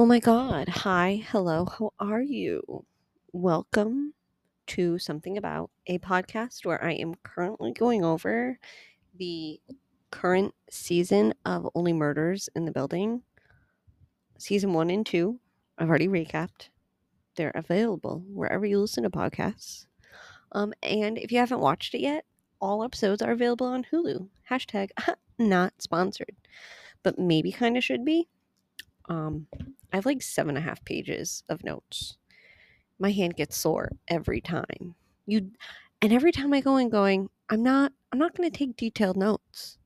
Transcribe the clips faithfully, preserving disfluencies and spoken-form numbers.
Oh my God. Hi. Hello. How are you? Welcome to Something About, a podcast where I am currently going over the current season of Only Murders in the Building. Season one and two. I've already recapped. They're available wherever you listen to podcasts. Um, and if you haven't watched it yet, all episodes are available on Hulu. Hashtag not sponsored. But maybe kind of should be. Um, I have like seven and a half pages of notes. My hand gets sore every time. You, and every time I go in going, I'm not, I'm not going to take detailed notes.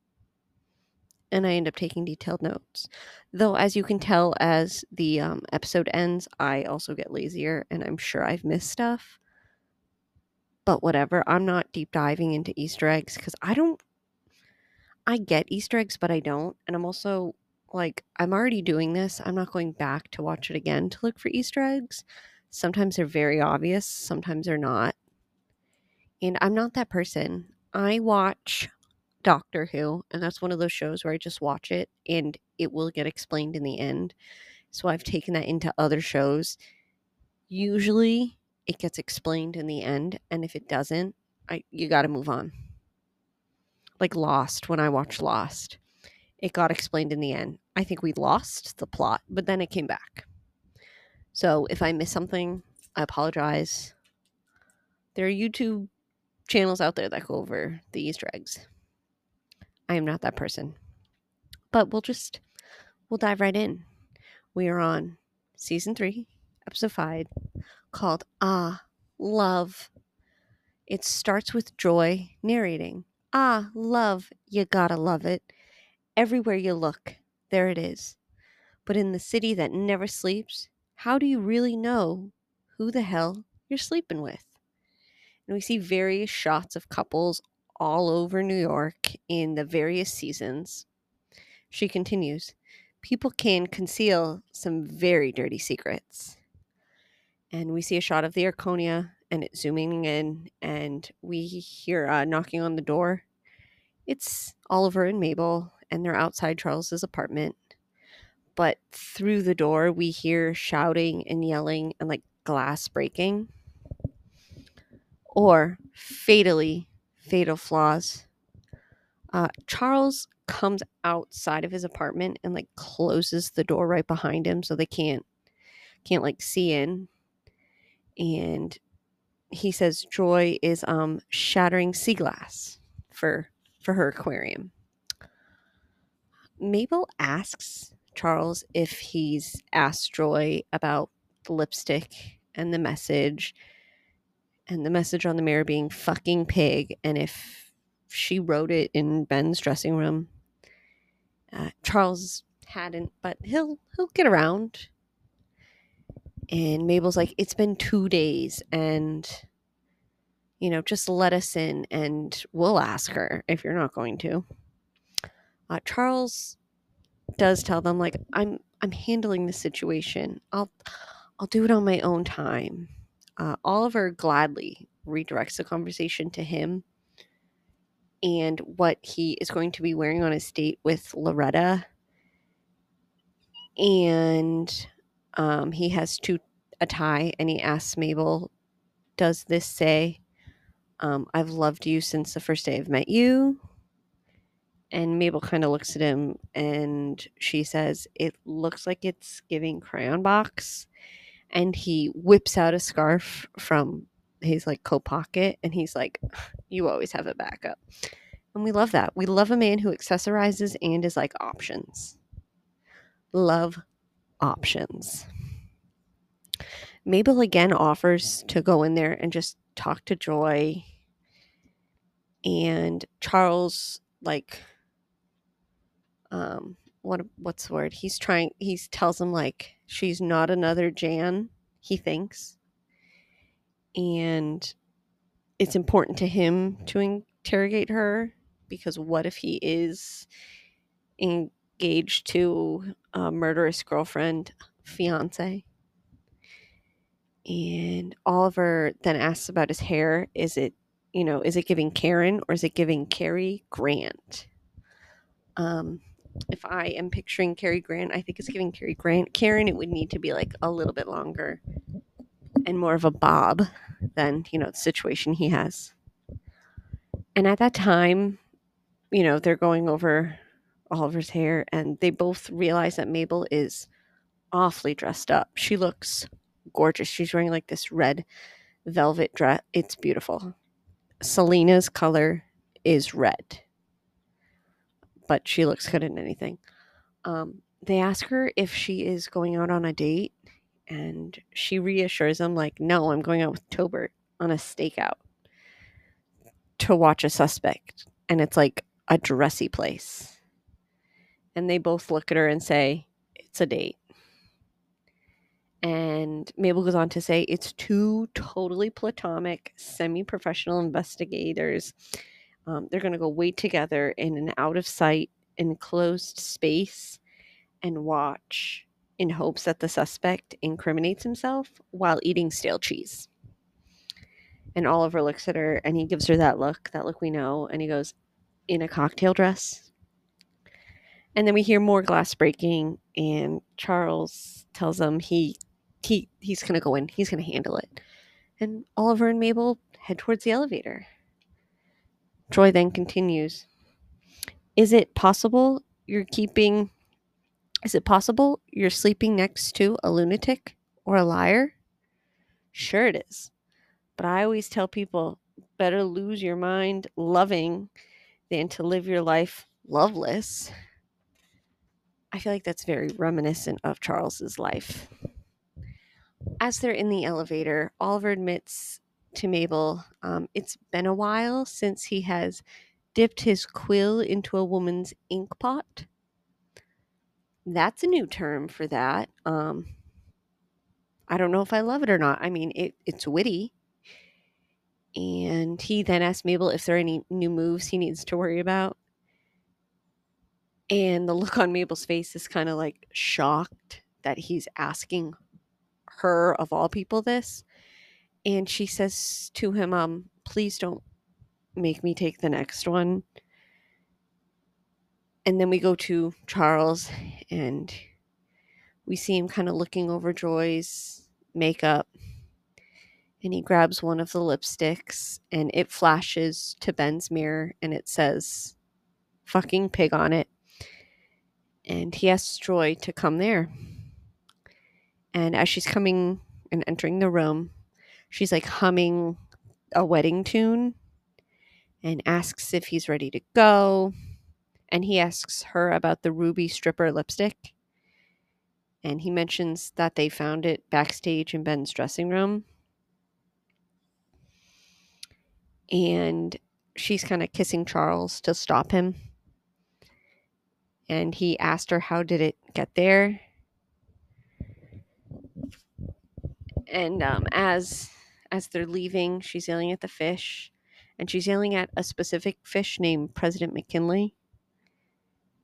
And I end up taking detailed notes. Though, as you can tell, as the um, episode ends, I also get lazier and I'm sure I've missed stuff. But whatever, I'm not deep diving into Easter eggs because I don't, I get Easter eggs, but I don't. And I'm also like, I'm already doing this. I'm not going back to watch it again to look for Easter eggs. Sometimes they're very obvious. Sometimes they're not. And I'm not that person. I watch Doctor Who, and that's one of those shows where I just watch it and it will get explained in the end. So I've taken that into other shows. Usually it gets explained in the end, and if it doesn't, I you got to move on. Like Lost, when I watched Lost, it got explained in the end. I think we lost the plot, but then it came back. So if I miss something, I apologize. There are YouTube channels out there that go over the Easter eggs. I am not that person. But we'll just, we'll dive right in. We are on season three, episode five, called Ah, Love. It starts with Joy narrating. Ah, love, you gotta love it. Everywhere you look, there it is. But in the city that never sleeps, how do you really know who the hell you're sleeping with? And we see various shots of couples all over New York in the various seasons. She continues, people can conceal some very dirty secrets. And we see a shot of the Arconia and it's zooming in and we hear uh, knocking on the door. It's Oliver and Mabel. And they're outside Charles's apartment. But through the door, we hear shouting and yelling and like glass breaking. Or fatally, fatal flaws. Uh, Charles comes outside of his apartment and like closes the door right behind him so they can't, can't like see in. And he says Joy is um shattering sea glass for, for her aquarium. Mabel asks Charles if he's asked Joy about the lipstick and the message and the message on the mirror being fucking pig and if she wrote it in Ben's dressing room. Uh, Charles hadn't, but he'll he'll get around. And Mabel's like, it's been two days and, you know, just let us in and we'll ask her if you're not going to. Uh, Charles does tell them, like, I'm I'm handling the situation. I'll I'll do it on my own time. Uh, Oliver gladly redirects the conversation to him and what he is going to be wearing on his date with Loretta. And um, he has two a tie, and he asks Mabel, does this say, um, I've loved you since the first day I've met you? And Mabel kind of looks at him and she says, it looks like it's giving crayon box. And he whips out a scarf from his like coat pocket and he's like, you always have a backup. And we love that. We love a man who accessorizes and is like options. Love options. Mabel again offers to go in there and just talk to Joy. And Charles, like... Um, what, what's the word? He's trying, he tells him like, she's not another Jan, he thinks. And it's important to him to interrogate her because what if he is engaged to a murderous girlfriend, fiance? And Oliver then asks about his hair. Is it, you know, is it giving Karen or is it giving Cary Grant? Um, if I am picturing Cary Grant, I think it's giving Cary Grant. Karen, it would need to be like a little bit longer and more of a bob than, you know, the situation he has. And at that time, you know, they're going over Oliver's hair, and they both realize that Mabel is awfully dressed up. She looks gorgeous. She's wearing like this red velvet dress. It's beautiful. Selena's color is red, but she looks good in anything. Um, they ask her if she is going out on a date, and she reassures them, like, no, I'm going out with Tobert on a stakeout to watch A Suspect. And it's like a dressy place. And they both look at her and say, it's a date. And Mabel goes on to say, it's two totally platonic, semi-professional investigators. Um, they're going to go wait together in an out-of-sight, enclosed space and watch in hopes that the suspect incriminates himself while eating stale cheese. And Oliver looks at her, and he gives her that look, that look we know, and he goes, in a cocktail dress? And then we hear more glass breaking, and Charles tells them he he he's going to go in. He's going to handle it. And Oliver and Mabel head towards the elevator. Joy then continues, Is it possible you're keeping... Is it possible you're sleeping next to a lunatic or a liar? Sure it is. But I always tell people, better lose your mind loving than to live your life loveless. I feel like that's very reminiscent of Charles's life. As they're in the elevator, Oliver admits to Mabel, um, it's been a while since he has dipped his quill into a woman's inkpot. That's a new term for that. Um, I don't know if I love it or not. I mean, it, it's witty. And he then asks Mabel if there are any new moves he needs to worry about. And the look on Mabel's face is kind of like shocked that he's asking her, of all people, this. And she says to him, um, please don't make me take the next one. And then we go to Charles, and we see him kind of looking over Joy's makeup. And he grabs one of the lipsticks, and it flashes to Ben's mirror, and it says, fucking pig on it. And he asks Joy to come there. And as she's coming and entering the room, she's like humming a wedding tune and asks if he's ready to go. And he asks her about the Ruby Stripper lipstick. And he mentions that they found it backstage in Ben's dressing room. And she's kind of kissing Charles to stop him. And he asked her, how did it get there? And um, as as they're leaving, she's yelling at the fish. And she's yelling at a specific fish named President McKinley.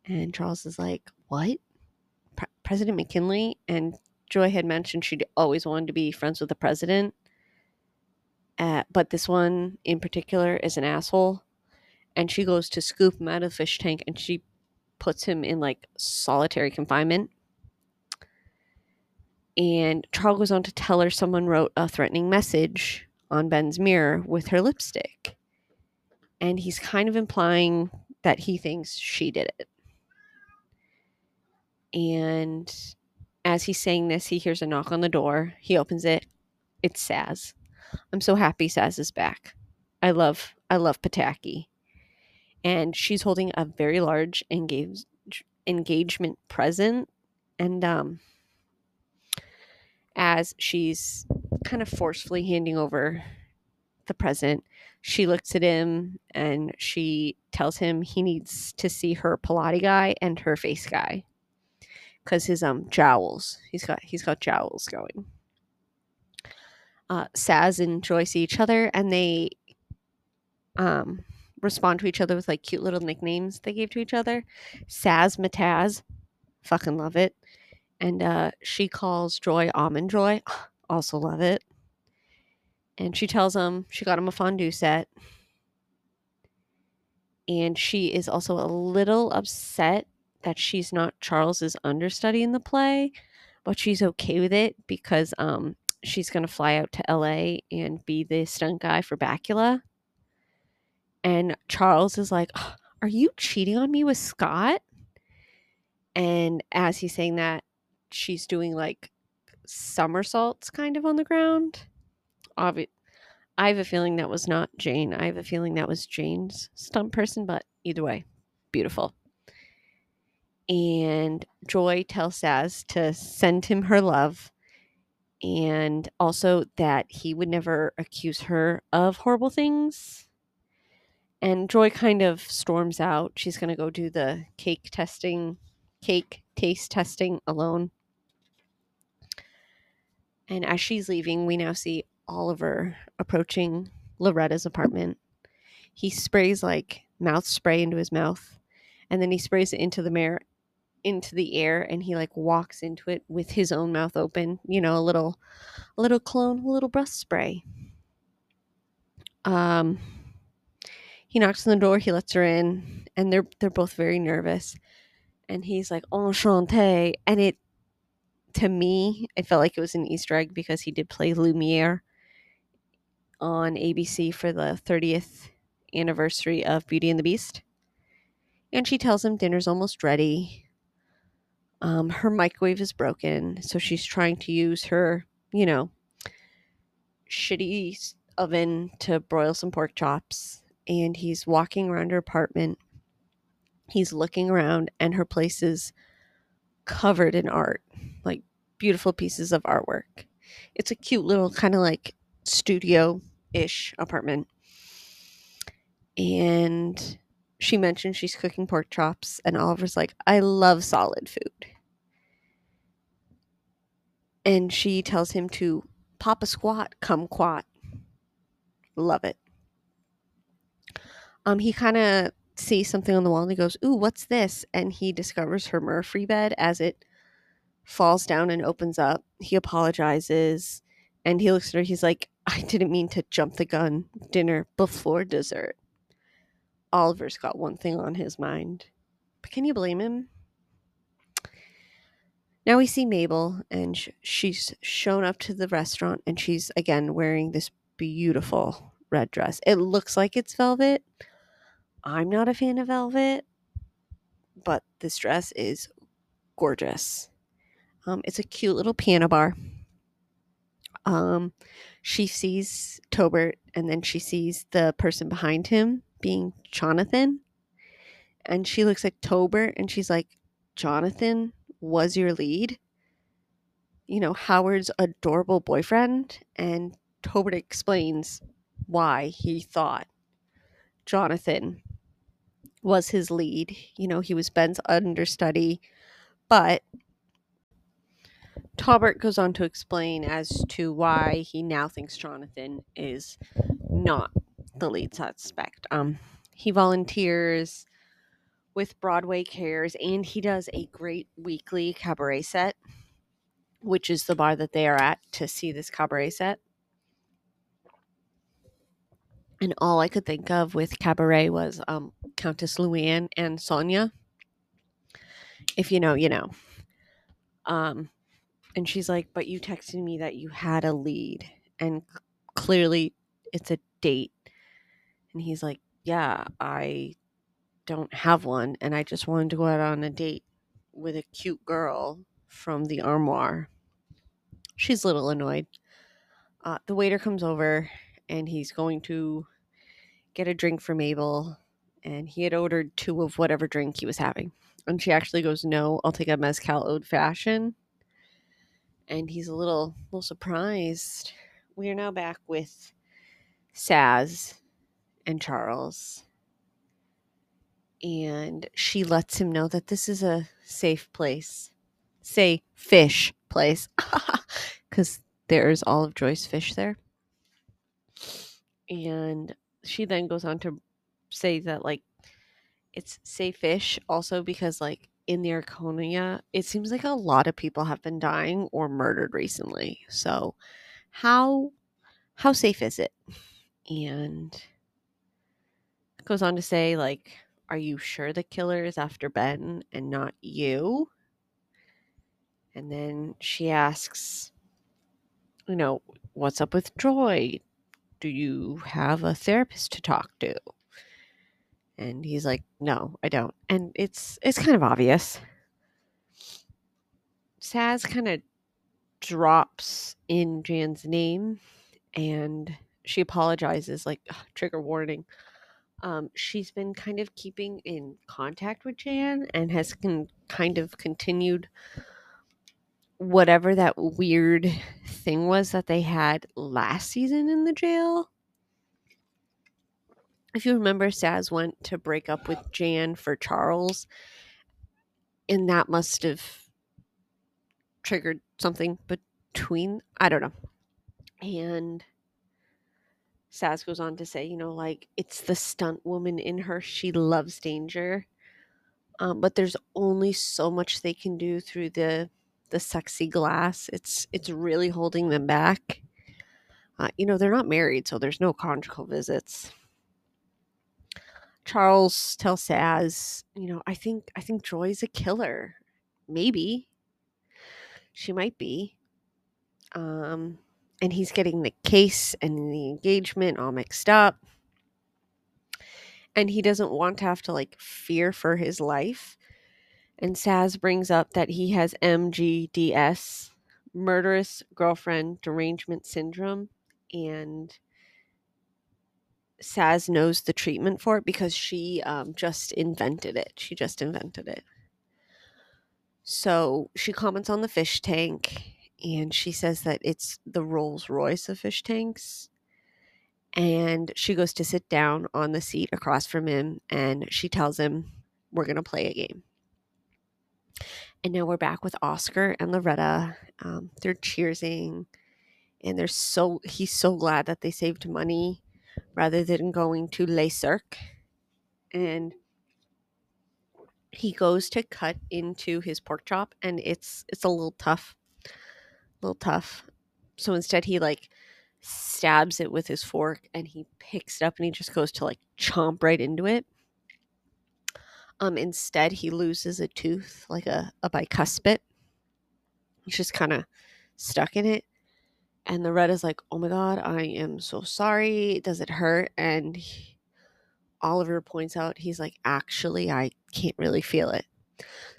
And Charles is like, what? Pre- President McKinley? And Joy had mentioned she'd always wanted to be friends with the president. Uh, but this one in particular is an asshole. And she goes to scoop him out of the fish tank, and she puts him in like solitary confinement. And Charles goes on to tell her someone wrote a threatening message on Ben's mirror with her lipstick. And he's kind of implying that he thinks she did it. And as he's saying this, he hears a knock on the door. He opens it. It's Saz. I'm so happy Saz is back. I love, I love Pataki. And she's holding a very large engage, engagement present. And um, as she's kind of forcefully handing over the present, she looks at him and she tells him he needs to see her Pilate guy and her face guy. Because his um jowls, he's got he's got jowls going. Uh, Saz and Joy see each other, and they um respond to each other with like cute little nicknames they gave to each other. Saz Mataz, fucking love it, and uh, she calls Joy Almond Joy, also love it, and she tells him she got him a fondue set, and she is also a little upset that she's not Charles's understudy in the play, but she's okay with it because um she's going to fly out to L A and be the stunt guy for Bacula. And Charles is like, oh, are you cheating on me with Scott? And as he's saying that, she's doing like somersaults kind of on the ground. Obvi- I have a feeling that was not Jane. I have a feeling that was Jane's stunt person, but either way, beautiful. And Joy tells Saz to send him her love. And also that he would never accuse her of horrible things. And Joy kind of storms out. She's going to go do the cake testing, cake taste testing alone. And as she's leaving, we now see Oliver approaching Loretta's apartment. He sprays like mouth spray into his mouth. And then he sprays it into the mirror. into the air, and he like walks into it with his own mouth open, you know, a little a little cologne, a little breath spray. Um he knocks on the door, he lets her in, and they're they're both very nervous. And he's like, enchanté, and it to me, it felt like it was an Easter egg because he did play Lumiere on A B C for the thirtieth anniversary of Beauty and the Beast. And she tells him dinner's almost ready. Um, her microwave is broken, so she's trying to use her, you know, shitty oven to broil some pork chops. And he's walking around her apartment. He's looking around, and her place is covered in art, like beautiful pieces of artwork. It's a cute little kind of like studio-ish apartment. And she mentioned she's cooking pork chops, and Oliver's like, I love solid food. And she tells him to pop a squat, kumquat. Love it. Um, he kind of sees something on the wall, and he goes, ooh, what's this? And he discovers her Murphy bed as it falls down and opens up. He apologizes, and he looks at her. He's like, I didn't mean to jump the gun. Dinner before dessert. Oliver's got one thing on his mind. But can you blame him? Now we see Mabel, and sh- she's shown up to the restaurant, and she's, again, wearing this beautiful red dress. It looks like it's velvet. I'm not a fan of velvet, but this dress is gorgeous. Um, it's a cute little piano bar. Um, she sees Tobert, and then she sees the person behind him, being Jonathan, and she looks at Tobert and she's like, Jonathan was your lead, you know, Howard's adorable boyfriend. And Tobert explains why he thought Jonathan was his lead. You know, he was Ben's understudy, but Tobert goes on to explain as to why he now thinks Jonathan is not the lead suspect. Um, he volunteers with Broadway Cares, and he does a great weekly cabaret set, which is the bar that they are at to see this cabaret set. And all I could think of with cabaret was um, Countess Luann and Sonia. If you know, you know. Um, and she's like, but you texted me that you had a lead, and c- clearly it's a date. And he's like, yeah, I don't have one. And I just wanted to go out on a date with a cute girl from the armoire. She's a little annoyed. Uh, the waiter comes over, and he's going to get a drink for Mabel. And he had ordered two of whatever drink he was having. And she actually goes, no, I'll take a mezcal old fashioned. And he's a little, little surprised. We are now back with Saz and Charles, and she lets him know that this is a safe place, say fish place, because there's all of Joy's fish there. And she then goes on to say that, like, it's safe fish also because, like, in the Arconia, it seems like a lot of people have been dying or murdered recently, so how how safe is it? And goes on to say, like, are you sure the killer is after Ben and not you? And then she asks, you know, what's up with Joy? Do you have a therapist to talk to? And he's like, no, I don't. And it's it's kind of obvious. Saz kind of drops in Jan's name and she apologizes, like, ugh, trigger warning. Um, she's been kind of keeping in contact with Jan and has con- kind of continued whatever that weird thing was that they had last season in the jail. If you remember, Saz went to break up with Jan for Charles, and that must have triggered something between, I don't know. And Saz goes on to say, you know, like, it's the stunt woman in her. She loves danger. Um, but there's only so much they can do through the the sexy glass. It's it's really holding them back. Uh, you know, they're not married, so there's no conjugal visits. Charles tells Saz, you know, I think I think Joy's a killer. Maybe. She might be. Um... And he's getting the case and the engagement all mixed up. And he doesn't want to have to, like, fear for his life. And Saz brings up that he has M G D S, murderous girlfriend derangement syndrome. And Saz knows the treatment for it because she um, just invented it. She just invented it. So she comments on the fish tank. And she says that it's the Rolls Royce of fish tanks. And she goes to sit down on the seat across from him. And she tells him, we're going to play a game. And now we're back with Oscar and Loretta. Um, they're cheersing. And they're so he's so glad that they saved money rather than going to Le Cirque. And he goes to cut into his pork chop. And it's it's a little tough. A little tough. So instead he, like, stabs it with his fork and he picks it up and he just goes to, like, chomp right into it. Um, instead he loses a tooth, like a, a bicuspid. He's just kind of stuck in it. And Loretta's like, oh my God, I am so sorry. Does it hurt? And he, Oliver points out, he's like, actually, I can't really feel it.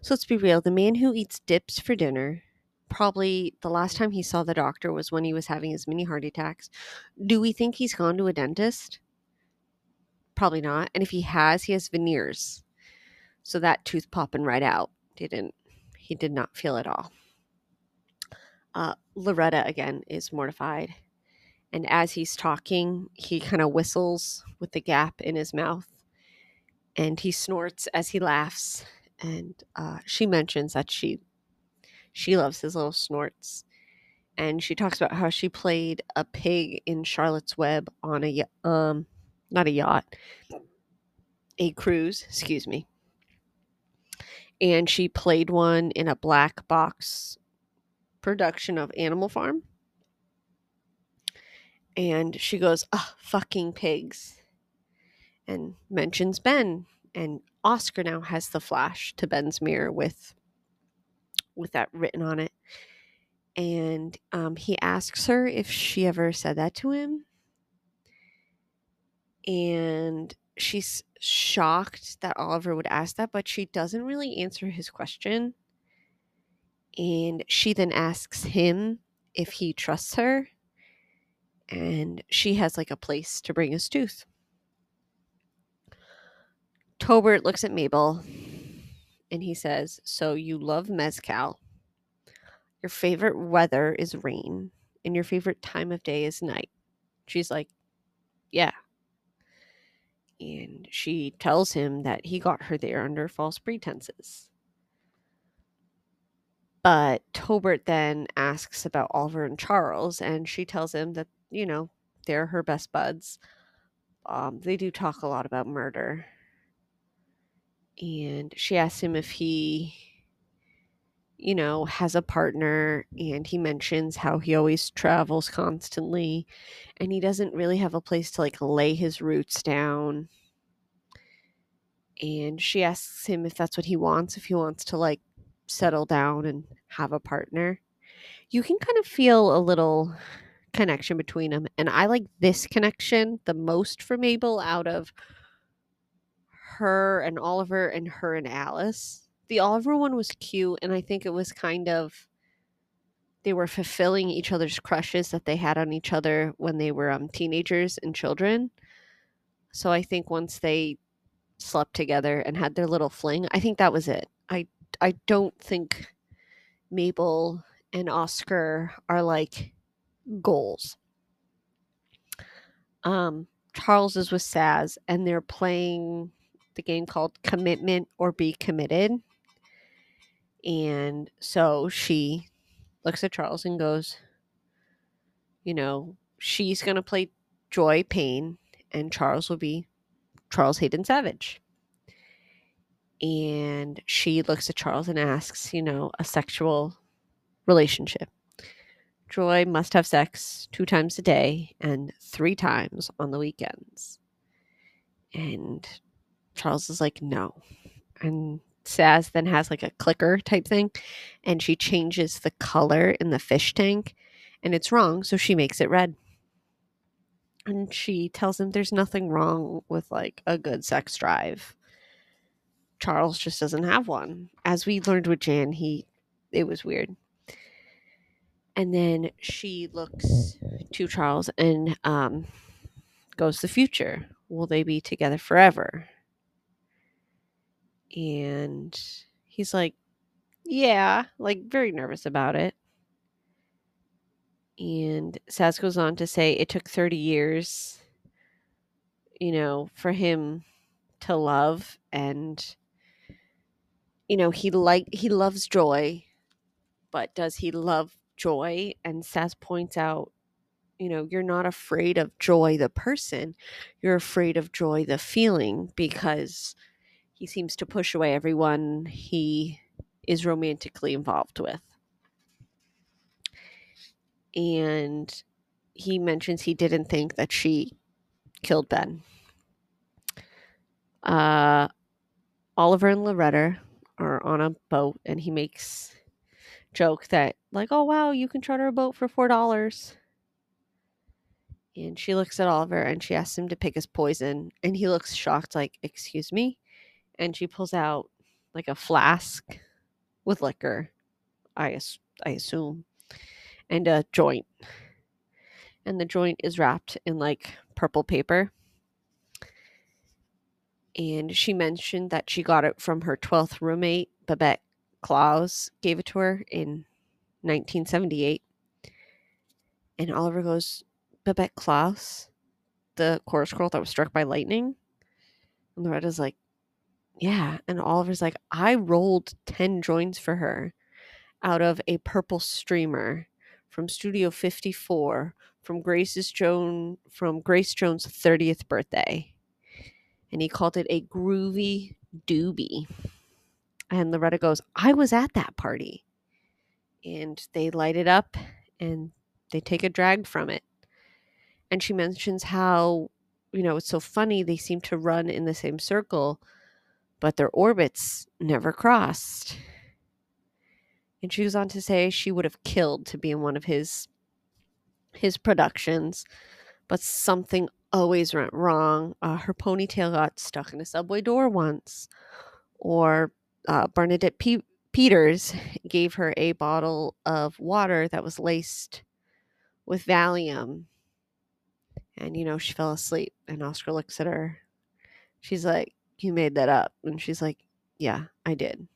So let's be real. The man who eats dips for dinner, probably the last time he saw the doctor was when he was having his mini heart attacks. Do we think he's gone to a dentist? Probably not. And if he has, he has veneers. So that tooth popping right out didn't, he did not feel at all. Uh, Loretta again is mortified. And as he's talking, he kind of whistles with the gap in his mouth and he snorts as he laughs. And uh, she mentions that she She loves his little snorts. And she talks about how she played a pig in Charlotte's Web on a, um, not a yacht, a cruise, excuse me. And she played one in a black box production of Animal Farm. And she goes, ah, fucking pigs. And mentions Ben. And Oscar now has the flash to Ben's mirror with with that written on it. And um, he asks her if she ever said that to him. And she's shocked that Oliver would ask that, but she doesn't really answer his question. And she then asks him if he trusts her. And she has, like, a place to bring his tooth. Tobert looks at Mabel. And he says, so you love Mezcal. Your favorite weather is rain. And your favorite time of day is night. She's like, yeah. And she tells him that he got her there under false pretenses. But Tobert then asks about Oliver and Charles. And she tells him that, you know, they're her best buds. Um, they do talk a lot about murder. And she asks him if he, you know, has a partner. And he mentions how he always travels constantly. And he doesn't really have a place to, like, lay his roots down. and she asks him if that's what he wants, if he wants to like settle down and have a partner. You can kind of feel a little connection between them, and I like this connection the most for Mabel out of her and Oliver and her and Alice. The Oliver one was cute, and I think it was kind of they were fulfilling each other's crushes that they had on each other when they were um, teenagers and children. So I think once they slept together and had their little fling, I think that was it. I I don't think Mabel and Oscar are like goals. Um, Charles is with Saz, and they're playing the game called Commitment or Be Committed. And so she looks at Charles and goes, you know, she's going to play Joy Payne, and Charles will be Charles Hayden Savage. And she looks at Charles and asks, you know, a sexual relationship. Joy must have sex two times a day and three times on the weekends. And Charles is like, no. And Saz then has like a clicker type thing, and she changes the color in the fish tank, and it's wrong, so she makes it red. And she tells him there's nothing wrong with like a good sex drive. Charles just doesn't have one. As we learned with Jan, he it was weird. And then she looks to Charles and um, goes, the future. Will they be together forever? And he's like, yeah, like very nervous about it. And Saz goes on to say it took thirty years, you know, for him to love. And, you know, he like he loves Joy, but does he love Joy? And Saz points out, you know, you're not afraid of Joy the person. You're afraid of Joy the feeling, because he seems to push away everyone he is romantically involved with. And he mentions he didn't think that she killed Ben. Uh, Oliver and Loretta are on a boat, and he makes joke that like, oh, wow, you can charter a boat for four dollars. And she looks at Oliver and she asks him to pick his poison. And he looks shocked like, excuse me? And she pulls out like a flask with liquor, I, I assume, and a joint. And the joint is wrapped in like purple paper. And she mentioned that she got it from her twelfth roommate. Babette Claus gave it to her in nineteen seventy-eight. And Oliver goes, Babette Claus, the chorus girl that was struck by lightning? And Loretta's like, yeah. And Oliver's like, I rolled ten joints for her out of a purple streamer from Studio fifty-four from Grace's Joan from Grace Jones' thirtieth birthday. And he called it a groovy doobie. And Loretta goes, I was at that party. And they light it up and they take a drag from it. And she mentions how, you know, it's so funny. They seem to run in the same circle, but their orbits never crossed. And she goes on to say she would have killed to be in one of his his productions, but something always went wrong. Uh, her ponytail got stuck in a subway door once, or uh, Bernadette P- Peters gave her a bottle of water that was laced with Valium, and, you know, she fell asleep, and Oscar looks at her. She's like, you made that up. And she's like, yeah, I did.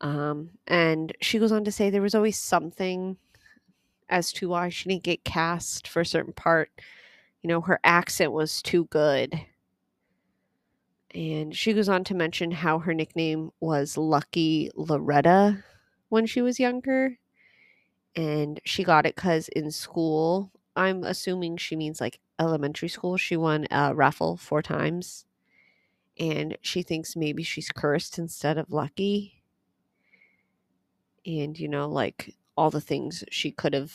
Um, and she goes on to say there was always something as to why she didn't get cast for a certain part. You know, her accent was too good. And she goes on to mention how her nickname was Lucky Loretta when she was younger. And she got it because in school, I'm assuming she means like elementary school, she won a raffle four times, and she thinks maybe she's cursed instead of lucky. And, you know, like all the things she could have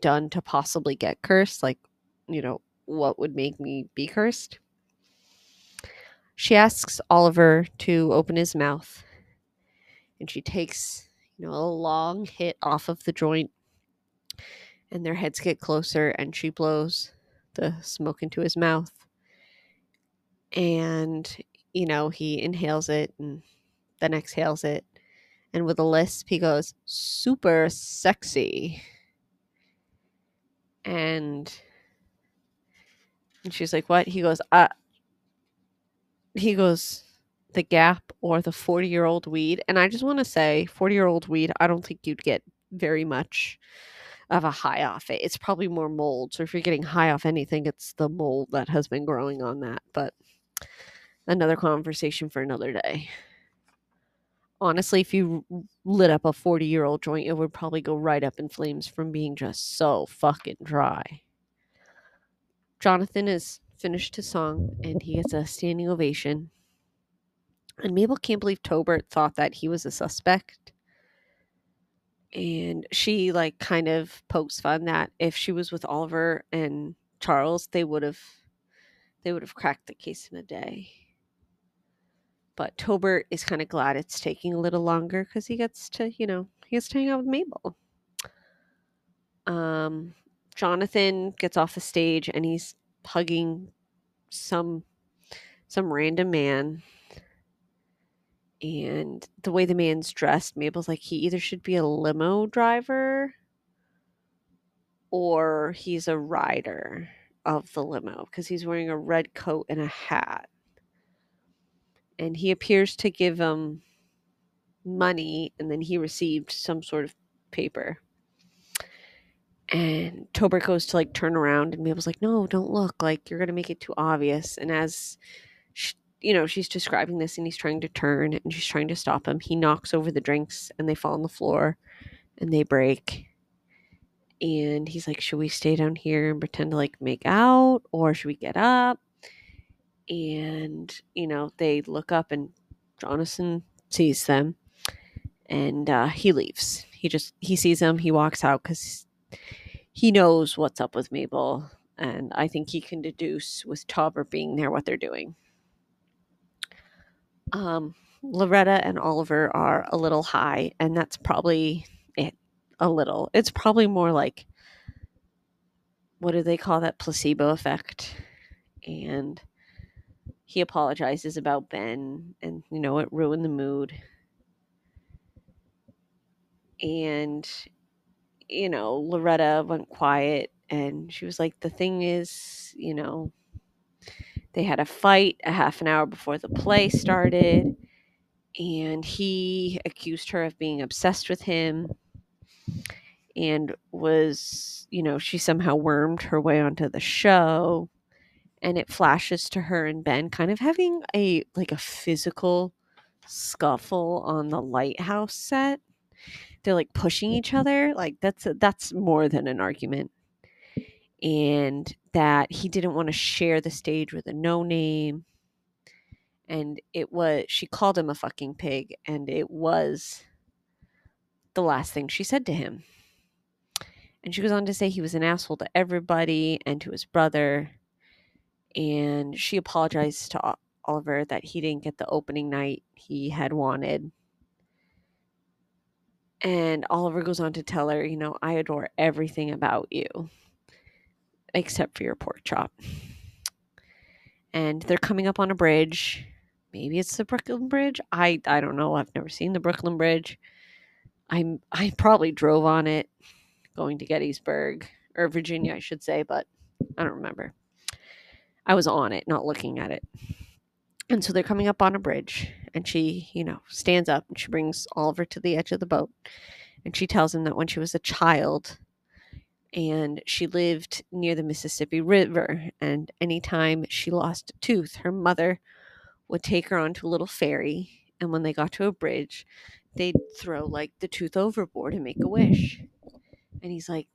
done to possibly get cursed, like, you know, what would make me be cursed. She asks Oliver to open his mouth, and she takes, you know, a long hit off of the joint, and their heads get closer, and she blows the smoke into his mouth. And, you know, he inhales it and then exhales it. And with a lisp, he goes, super sexy. And, and she's like, what? He goes, uh, he goes, the gap or the forty-year-old weed. And I just want to say, forty-year-old weed, I don't think you'd get very much of a high off it. It's probably more mold. So if you're getting high off anything, it's the mold that has been growing on that. But another conversation for another day. Honestly, if you lit up a forty-year-old joint, it would probably go right up in flames from being just so fucking dry. Jonathan has finished his song, and he gets a standing ovation. And Mabel can't believe Tobert thought that he was a suspect. And she, like, kind of pokes fun that if she was with Oliver and Charles, they would have they would have cracked the case in a day. But Tobert is kind of glad it's taking a little longer because he gets to, you know, he gets to hang out with Mabel. Um, Jonathan gets off the stage and he's hugging some some random man. And the way the man's dressed, Mabel's like, he either should be a limo driver or he's a rider of the limo because he's wearing a red coat and a hat. And he appears to give him money, and then he received some sort of paper. And Tobert goes to, like, turn around, and Mabel's like, no, don't look. Like, you're going to make it too obvious. And as, she, you know, she's describing this, and he's trying to turn, and she's trying to stop him. He knocks over the drinks, and they fall on the floor, and they break. And he's like, should we stay down here and pretend to, like, make out, or should we get up? And, you know, they look up and Jonathan sees them and uh, he leaves. He just, he sees them. He walks out because he knows what's up with Mabel. And I think he can deduce with Tobert being there what they're doing. Um, Loretta and Oliver are a little high, and that's probably it. A little. It's probably more like, what do they call that? Placebo effect. And he apologizes about Ben, and, you know, it ruined the mood. And, you know, Loretta went quiet, and she was like, the thing is, you know, they had a fight a half an hour before the play started, and he accused her of being obsessed with him and was, you know, she somehow wormed her way onto the show. And it flashes to her and Ben kind of having a, like, a physical scuffle on the lighthouse set. They're, like, pushing each other. Like, that's a, that's more than an argument. And that he didn't want to share the stage with a no-name. And it was, she called him a fucking pig. And it was the last thing she said to him. And she goes on to say he was an asshole to everybody and to his brother. And she apologized to Oliver that he didn't get the opening night he had wanted. And Oliver goes on to tell her, you know, I adore everything about you, except for your pork chop. And they're coming up on a bridge. Maybe it's the Brooklyn Bridge. I, I don't know. I've never seen the Brooklyn Bridge. I I probably drove on it going to Gettysburg, or Virginia, I should say, but I don't remember. I was on it, not looking at it. And so they're coming up on a bridge, and she, you know, stands up and she brings Oliver to the edge of the boat. And she tells him that when she was a child and she lived near the Mississippi River, and anytime she lost a tooth, her mother would take her onto a little ferry. And when they got to a bridge, they'd throw, like, the tooth overboard and make a wish. And he's like,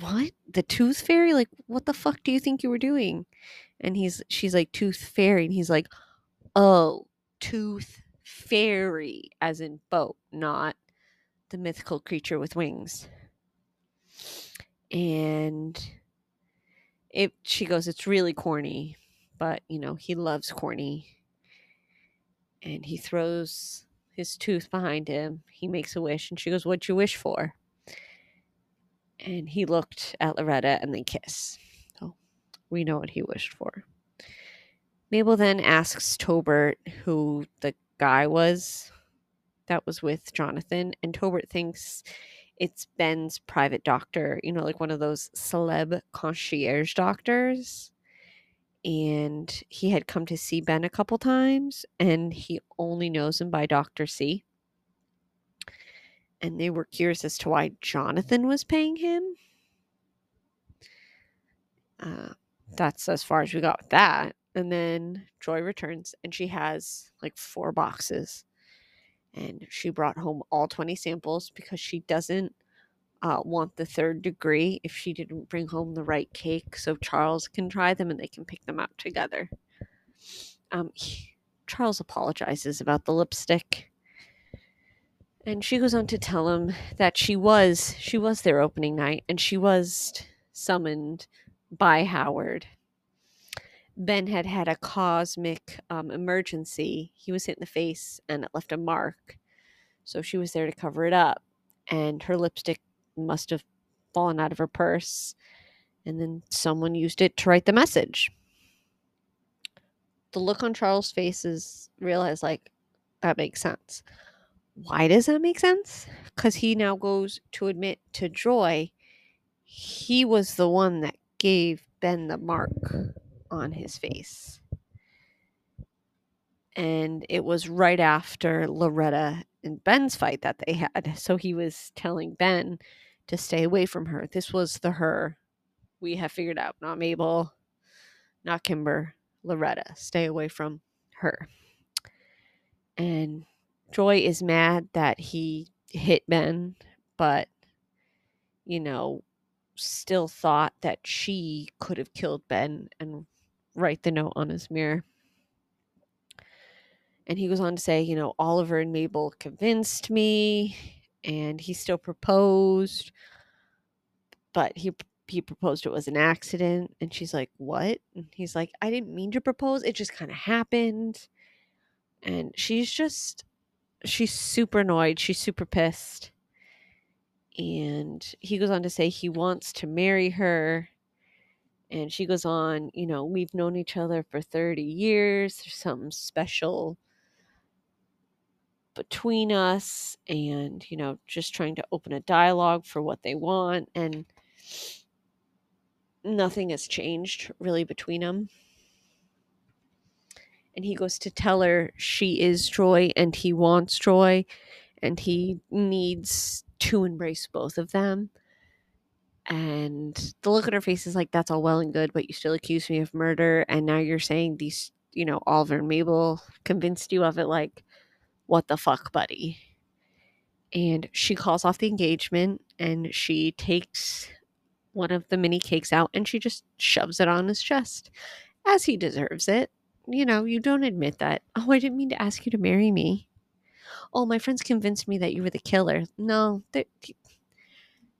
what? The tooth fairy? Like, what the fuck do you think you were doing? And he's, she's like, tooth fairy. And he's like, oh, tooth fairy, as in boat, not the mythical creature with wings. And it, she goes, it's really corny, But, you know, he loves Corny. And he throws his tooth behind him. He makes a wish. And she goes, "What'd you wish for?" And he looked at Loretta and they kiss. So we know what he wished for. Mabel then asks Tobert who the guy was that was with Jonathan. And Tobert thinks it's Ben's private doctor. You know, like one of those celeb concierge doctors. And he had come to see Ben a couple times, and he only knows him by Doctor C. And they were curious as to why Jonathan was paying him. Uh, that's as far as we got with that. And then Joy returns, and she has like four boxes. And she brought home all twenty samples because she doesn't Uh, want the third degree if she didn't bring home the right cake, so Charles can try them and they can pick them out together. Um, he, Charles apologizes about the lipstick, and she goes on to tell him that she was she was their opening night, and she was summoned by Howard. Ben had had a cosmic um, emergency. He was hit in the face, and it left a mark, so she was there to cover it up, and her lipstick must have fallen out of her purse, and then someone used it to write the message. The look on Charles' face is realized, like, that makes sense. Why does that make sense? Because he now goes to admit to Joy he was the one that gave Ben the mark on his face. And it was right after Loretta and Ben's fight that they had. So he was telling Ben to stay away from her. This was the her we have figured out. Not Mabel, not Kimber, Loretta. Stay away from her. And Joy is mad that he hit Ben, but, you know, still thought that she could have killed Ben and write the note on his mirror. And he goes on to say, you know, Oliver and Mabel convinced me, and he still proposed, but he he proposed it was an accident. And she's like, "What?" And he's like, "I didn't mean to propose. It just kind of happened." And she's just, she's super annoyed. She's super pissed. And he goes on to say he wants to marry her. And she goes on, you know, "We've known each other for thirty years. There's something special between us," and, you know, just trying to open a dialogue for what they want, and nothing has changed really between them. And he goes to tell her she is Joy and he wants Joy and he needs to embrace both of them. And the look on her face is like, that's all well and good, but you still accuse me of murder, and now you're saying these, you know, Oliver and Mabel convinced you of it. Like, what the fuck, buddy? And she calls off the engagement, and she takes one of the mini cakes out, and she just shoves it on his chest, as he deserves it. You know, you don't admit that. "Oh, I didn't mean to ask you to marry me. Oh, my friends convinced me that you were the killer." No,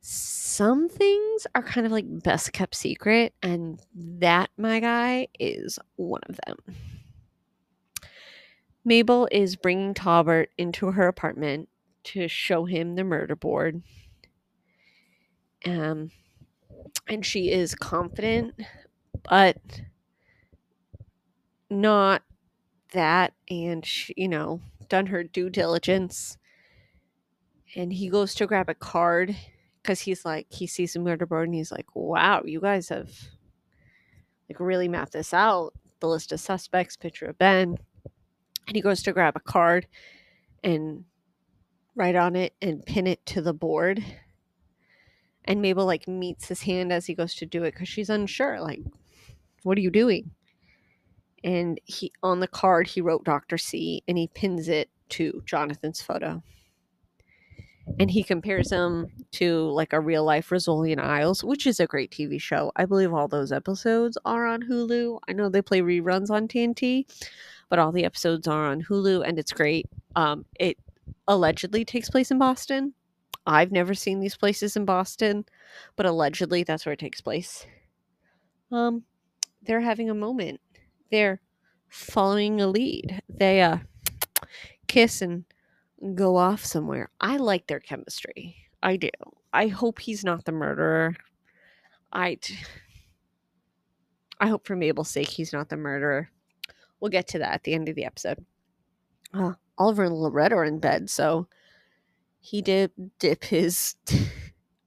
some things are kind of like best kept secret, and that, my guy, is one of them. Mabel is bringing Tobert into her apartment to show him the murder board. Um, and she is confident, but not that. And she, you know, done her due diligence. And he goes to grab a card because he's like, he sees the murder board and he's like, "Wow, you guys have like really mapped this out. The list of suspects, picture of Ben." And he goes to grab a card and write on it and pin it to the board. And Mabel, like, meets his hand as he goes to do it because she's unsure. Like, what are you doing? And he, on the card, he wrote Doctor C, and he pins it to Jonathan's photo. And he compares him to, like, a real-life Rizzolian Isles, which is a great T V show. I believe all those episodes are on Hulu. I know they play reruns on T N T, but all the episodes are on Hulu, and it's great. Um, it allegedly takes place in Boston. I've never seen these places in Boston, but allegedly that's where it takes place. Um, they're having a moment. they're following a lead. They uh, kiss and go off somewhere. I like their chemistry. I do. I hope he's not the murderer. I, I hope for Mabel's sake he's not the murderer. We'll get to that at the end of the episode. Uh, Oliver and Loretta are in bed, so he did dip his...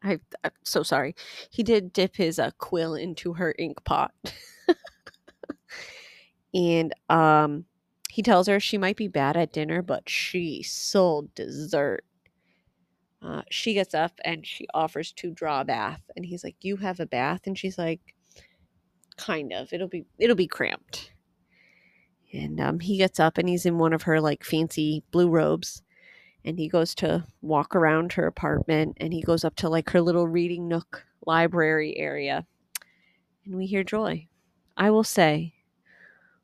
I, I'm so sorry. He did dip his uh, quill into her ink pot. And um, he tells her she might be bad at dinner, but she sold dessert. Uh, she gets up and she offers to draw a bath. And he's like, you have a bath? And she's like, kind of. It'll be it'll be cramped. And um, he gets up and he's in one of her like fancy blue robes. And he goes to walk around her apartment, and he goes up to like her little reading nook library area. And we hear Joy. I will say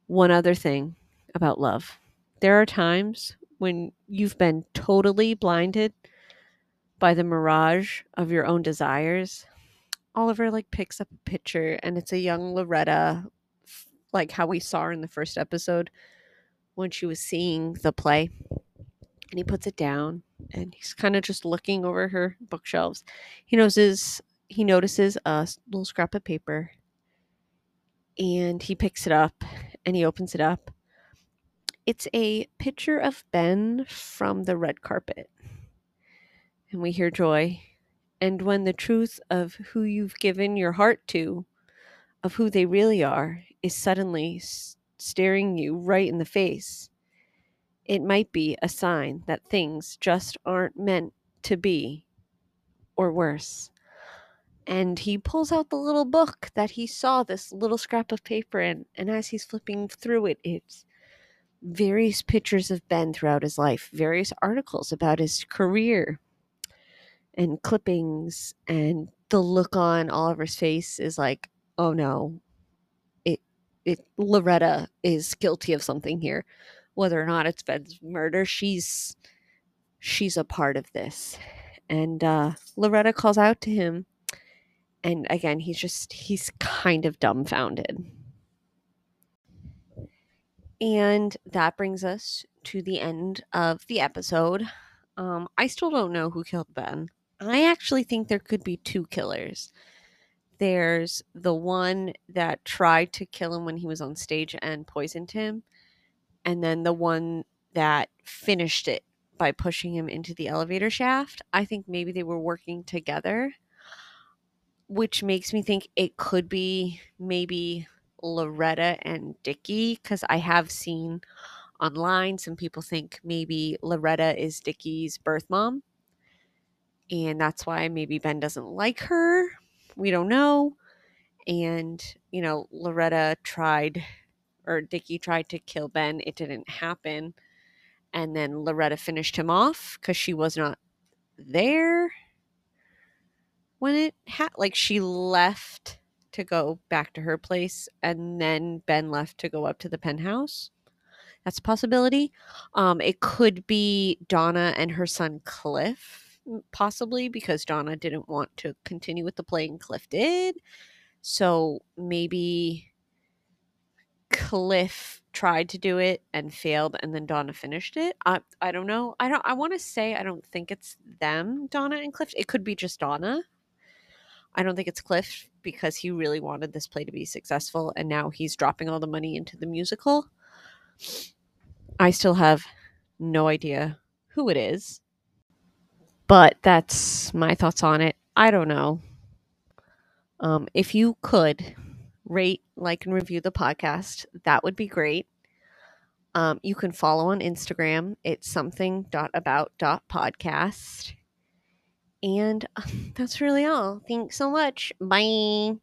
one other thing about love. There are times when you've been totally blinded by the mirage of your own desires. Oliver like picks up a picture, and it's a young Loretta, like how we saw her in the first episode when she was seeing the play. And he puts it down, and he's kind of just looking over her bookshelves. He notices, he notices a little scrap of paper, and he picks it up, and he opens it up. It's a picture of Ben from the red carpet. And we hear Joy. And when the truth of who you've given your heart to, of who they really are, is suddenly staring you right in the face, it might be a sign that things just aren't meant to be, or worse. And he pulls out the little book that he saw this little scrap of paper in, and as he's flipping through it, it's various pictures of Ben throughout his life, various articles about his career, and clippings, and the look on Oliver's face is like, oh no, it, it Loretta is guilty of something here. Whether or not it's Ben's murder, she's she's a part of this. And uh, Loretta calls out to him. And again, he's just, he's kind of dumbfounded. And that brings us to the end of the episode. Um, I still don't know who killed Ben. I actually think there could be two killers. There's the one that tried to kill him when he was on stage and poisoned him. And then the one that finished it by pushing him into the elevator shaft. I think maybe they were working together, which makes me think it could be maybe Loretta and Dickie, because I have seen online some people think maybe Loretta is Dickie's birth mom. And that's why maybe Ben doesn't like her. We don't know. And, you know, Loretta tried... or Dickie tried to kill Ben. It didn't happen. And then Loretta finished him off because she was not there when it had, like she left to go back to her place. And then Ben left to go up to the penthouse. That's a possibility. Um, it could be Donna and her son Cliff, possibly, because Donna didn't want to continue with the play and Cliff did. So maybe... Cliff tried to do it and failed, and then Donna finished it. I I don't know. I don't. I want to say I don't think it's them, Donna and Cliff. It could be just Donna. I don't think it's Cliff because he really wanted this play to be successful, and now he's dropping all the money into the musical. I still have no idea who it is, but that's my thoughts on it. I don't know. Um, if you could... rate, like, and review the podcast. That would be great. Um, you can follow on Instagram. It's something dot about dot podcast. And that's really all. Thanks so much. Bye.